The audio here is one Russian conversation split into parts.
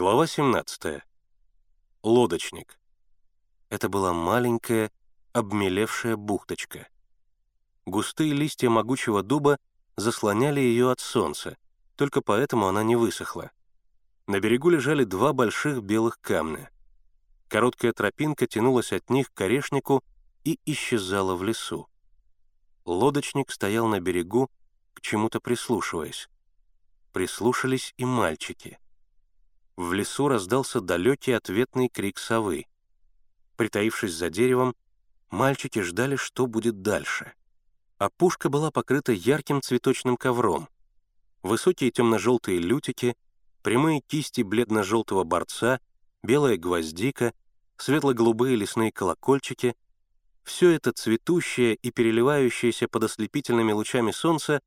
Глава 17. Лодочник. Это была маленькая, обмелевшая бухточка. Густые листья могучего дуба заслоняли ее от солнца, только поэтому она не высохла. На берегу лежали два больших белых камня. Короткая тропинка тянулась от них к орешнику и исчезала в лесу. Лодочник стоял на берегу, к чему-то прислушиваясь. Прислушались и мальчики. В лесу раздался далекий ответный крик совы. Притаившись за деревом, мальчики ждали, что будет дальше. Опушка была покрыта ярким цветочным ковром. Высокие темно-желтые лютики, прямые кисти бледно-желтого борца, белая гвоздика, светло-голубые лесные колокольчики — все это цветущее и переливающееся под ослепительными лучами солнца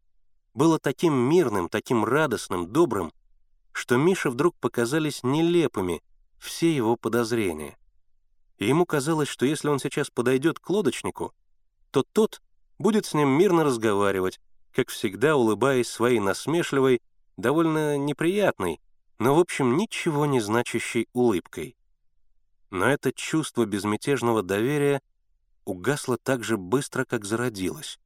было таким мирным, таким радостным, добрым, что Мише вдруг показались нелепыми все его подозрения. И ему казалось, что если он сейчас подойдет к лодочнику, то тот будет с ним мирно разговаривать, как всегда улыбаясь своей насмешливой, довольно неприятной, но, в общем, ничего не значащей улыбкой. Но это чувство безмятежного доверия угасло так же быстро, как зародилось.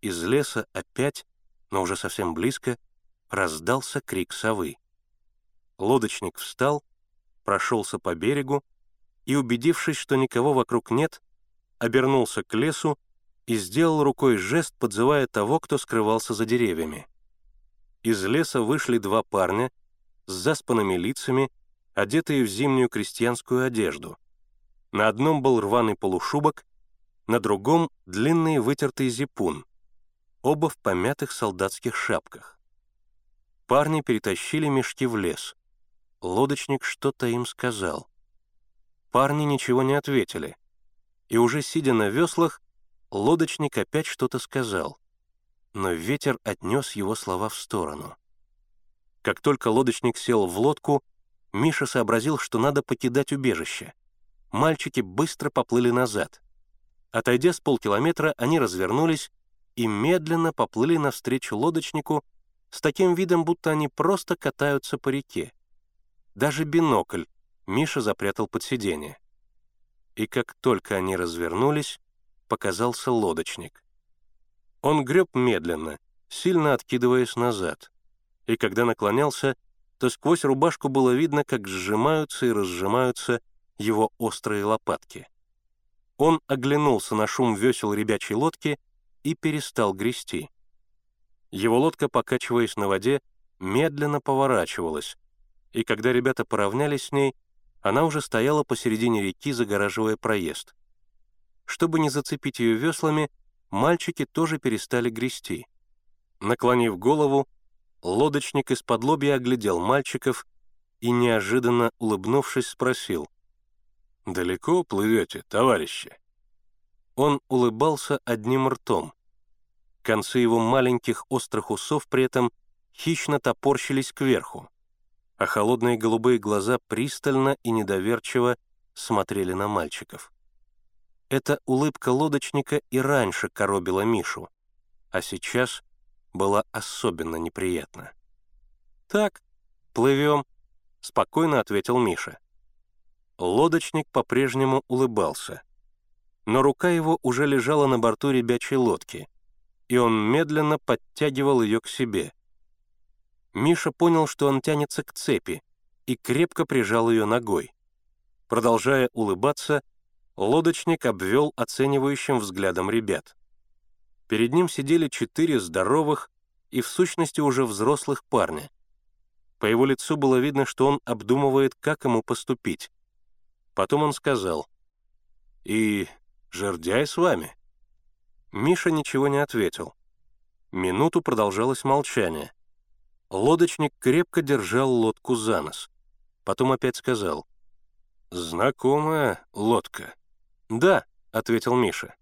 Из леса опять, но уже совсем близко, раздался крик совы. Лодочник встал, прошелся по берегу и, убедившись, что никого вокруг нет, обернулся к лесу и сделал рукой жест, подзывая того, кто скрывался за деревьями. Из леса вышли два парня с заспанными лицами, одетые в зимнюю крестьянскую одежду. На одном был рваный полушубок, на другом — длинный вытертый зипун, оба в помятых солдатских шапках. Парни перетащили мешки в лес. Лодочник что-то им сказал. Парни ничего не ответили. И уже сидя на веслах, лодочник опять что-то сказал. Но ветер отнес его слова в сторону. Как только лодочник сел в лодку, Миша сообразил, что надо покидать убежище. Мальчики быстро поплыли назад. Отойдя с полкилометра, они развернулись и медленно поплыли навстречу лодочнику с таким видом, будто они просто катаются по реке. Даже бинокль Миша запрятал под сиденье. И как только они развернулись, показался лодочник. Он греб медленно, сильно откидываясь назад. И когда наклонялся, то сквозь рубашку было видно, как сжимаются и разжимаются его острые лопатки. Он оглянулся на шум весел ребячей лодки и перестал грести. Его лодка, покачиваясь на воде, медленно поворачивалась, и когда ребята поравнялись с ней, она уже стояла посередине реки, загораживая проезд. Чтобы не зацепить ее веслами, мальчики тоже перестали грести. Наклонив голову, лодочник исподлобья оглядел мальчиков и, неожиданно улыбнувшись, спросил: «Далеко плывете, товарищи?» Он улыбался одним ртом. Концы его маленьких острых усов при этом хищно топорщились кверху, а холодные голубые глаза пристально и недоверчиво смотрели на мальчиков. Эта улыбка лодочника и раньше коробила Мишу, а сейчас была особенно неприятна. «Так, плывем», — спокойно ответил Миша. Лодочник по-прежнему улыбался, но рука его уже лежала на борту ребячей лодки, и он медленно подтягивал ее к себе. Миша понял, что он тянется к цепи, и крепко прижал ее ногой. Продолжая улыбаться, лодочник обвел оценивающим взглядом ребят. Перед ним сидели 4 здоровых и в сущности уже взрослых парня. По его лицу было видно, что он обдумывает, как ему поступить. Потом он сказал: «И жердяй с вами?» Миша ничего не ответил. Минуту продолжалось молчание. Лодочник крепко держал лодку за нос. Потом опять сказал: «Знакомая лодка». «Да», — ответил Миша.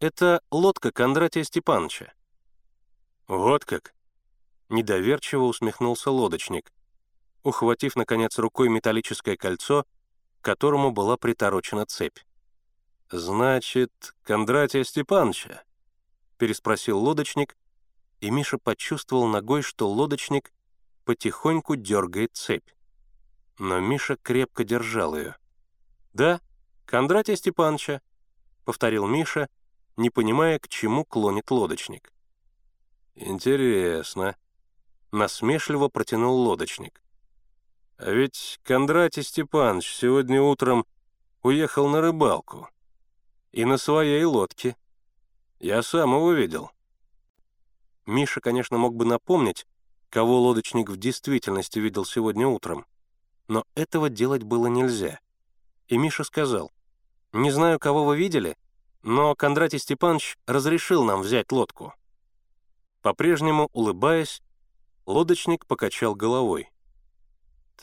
«Это лодка Кондратия Степановича». «Вот как?» — недоверчиво усмехнулся лодочник, ухватив, наконец, рукой металлическое кольцо, к которому была приторочена цепь. «Значит, Кондратия Степановича?» — переспросил лодочник, и Миша почувствовал ногой, что лодочник потихоньку дергает цепь. но Миша крепко держал ее. «Да, Кондратия Степановича», — повторил Миша, не понимая, к чему клонит лодочник. «Интересно», — насмешливо протянул лодочник. «А ведь Кондратий Степанович сегодня утром уехал на рыбалку. И на своей лодке. Я сам его видел». Миша, конечно, мог бы напомнить, кого лодочник в действительности видел сегодня утром, но этого делать было нельзя. И Миша сказал: «Не знаю, кого вы видели, но Кондратий Степанович разрешил нам взять лодку». По-прежнему, улыбаясь, лодочник покачал головой.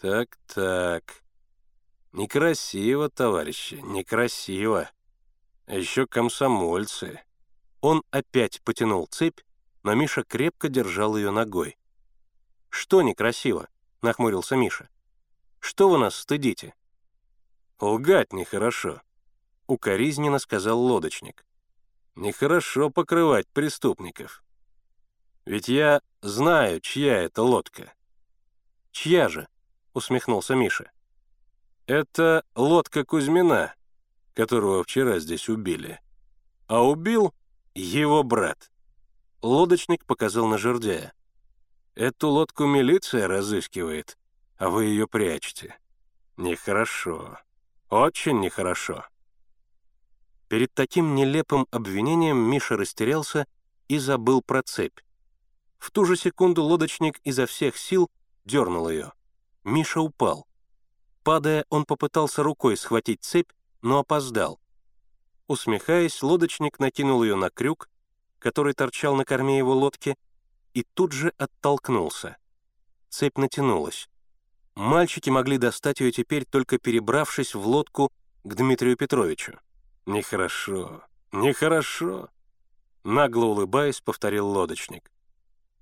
«Так-так. Некрасиво, товарищи, некрасиво. А еще комсомольцы». Он опять потянул цепь, но Миша крепко держал ее ногой. «Что некрасиво?» — нахмурился Миша. «Что вы нас стыдите?» «Лгать нехорошо», — укоризненно сказал лодочник. «Нехорошо покрывать преступников. Ведь я знаю, чья это лодка». «Чья же?» — усмехнулся Миша. «Это лодка Кузьмина, которого вчера здесь убили. А убил его брат». Лодочник показал на жердяя. «Эту лодку милиция разыскивает, а вы ее прячете. Нехорошо. Очень нехорошо». Перед таким нелепым обвинением Миша растерялся и забыл про цепь. В ту же секунду лодочник изо всех сил дернул ее. Миша упал. Падая, он попытался рукой схватить цепь, но опоздал. Усмехаясь, лодочник накинул ее на крюк, который торчал на корме его лодки, и тут же оттолкнулся. Цепь натянулась. Мальчики могли достать ее теперь, только перебравшись в лодку к Дмитрию Петровичу. «Нехорошо, нехорошо», — нагло улыбаясь, повторил лодочник.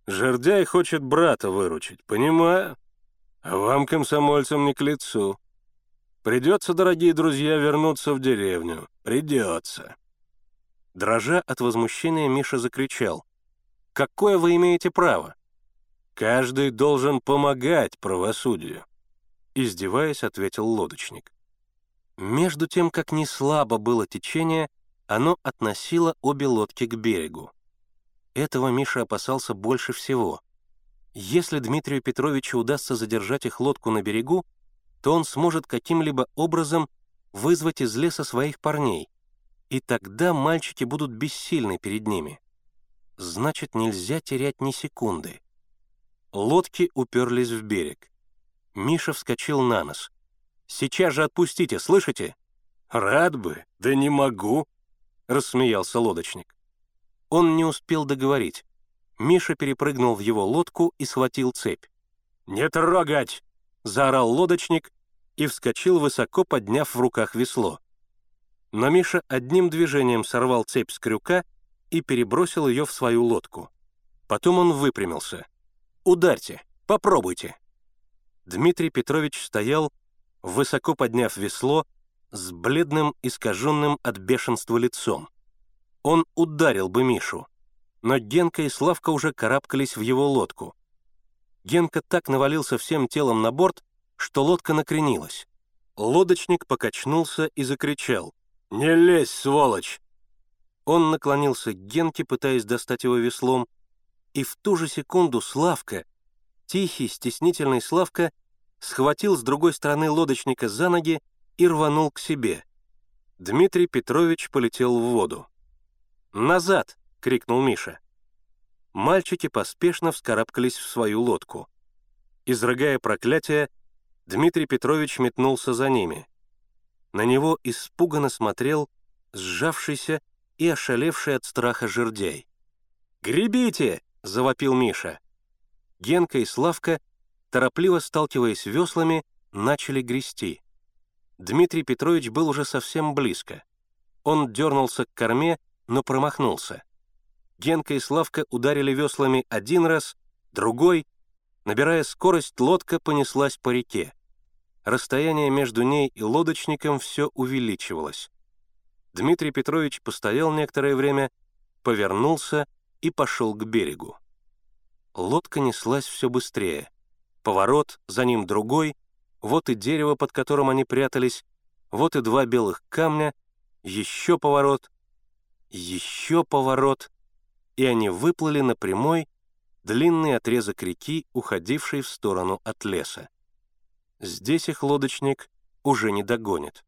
«Жердяй хочет брата выручить, понимаю? А вам, комсомольцам, не к лицу. Придется, дорогие друзья, вернуться в деревню. Придется». Дрожа от возмущения, Миша закричал: «Какое вы имеете право?» «Каждый должен помогать правосудию», — издеваясь, ответил лодочник. Между тем, как неслабо было течение, оно относило обе лодки к берегу. Этого Миша опасался больше всего. Если Дмитрию Петровичу удастся задержать их лодку на берегу, то он сможет каким-либо образом вызвать из леса своих парней, и тогда мальчики будут бессильны перед ними. Значит, нельзя терять ни секунды. Лодки уперлись в берег. Миша вскочил на нос. «Сейчас же отпустите, слышите?» «Рад бы, да не могу», — рассмеялся лодочник. Он не успел договорить. Миша перепрыгнул в его лодку и схватил цепь. «Не трогать!» — заорал лодочник, и вскочил, высоко подняв в руках весло. Но Миша одним движением сорвал цепь с крюка и перебросил ее в свою лодку. Потом он выпрямился. «Ударьте! Попробуйте!» Дмитрий Петрович стоял, высоко подняв весло, с бледным, искаженным от бешенства лицом. Он ударил бы Мишу, но Генка и Славка уже карабкались в его лодку. Генка так навалился всем телом на борт, что лодка накренилась. Лодочник покачнулся и закричал: «Не лезь, сволочь!» Он наклонился к Генке, пытаясь достать его веслом, и в ту же секунду Славка, тихий, стеснительный Славка, схватил с другой стороны лодочника за ноги и рванул к себе. Дмитрий Петрович полетел в воду. «Назад!» — крикнул Миша. Мальчики поспешно вскарабкались в свою лодку. Изрыгая проклятие, Дмитрий Петрович метнулся за ними. На него испуганно смотрел сжавшийся и ошалевший от страха жердяй. «Гребите!» — завопил Миша. Генка и Славка, торопливо сталкиваясь веслами, начали грести. Дмитрий Петрович был уже совсем близко. Он дернулся к корме, но промахнулся. Генка и Славка ударили веслами один раз, другой. Набирая скорость, лодка понеслась по реке. Расстояние между ней и лодочником все увеличивалось. Дмитрий Петрович постоял некоторое время, повернулся и пошел к берегу. Лодка неслась все быстрее. Поворот, за ним другой, вот и дерево, под которым они прятались, вот и два белых камня, еще поворот, и они выплыли на прямой, длинный отрезок реки, уходивший в сторону от леса. Здесь их лодочник уже не догонит.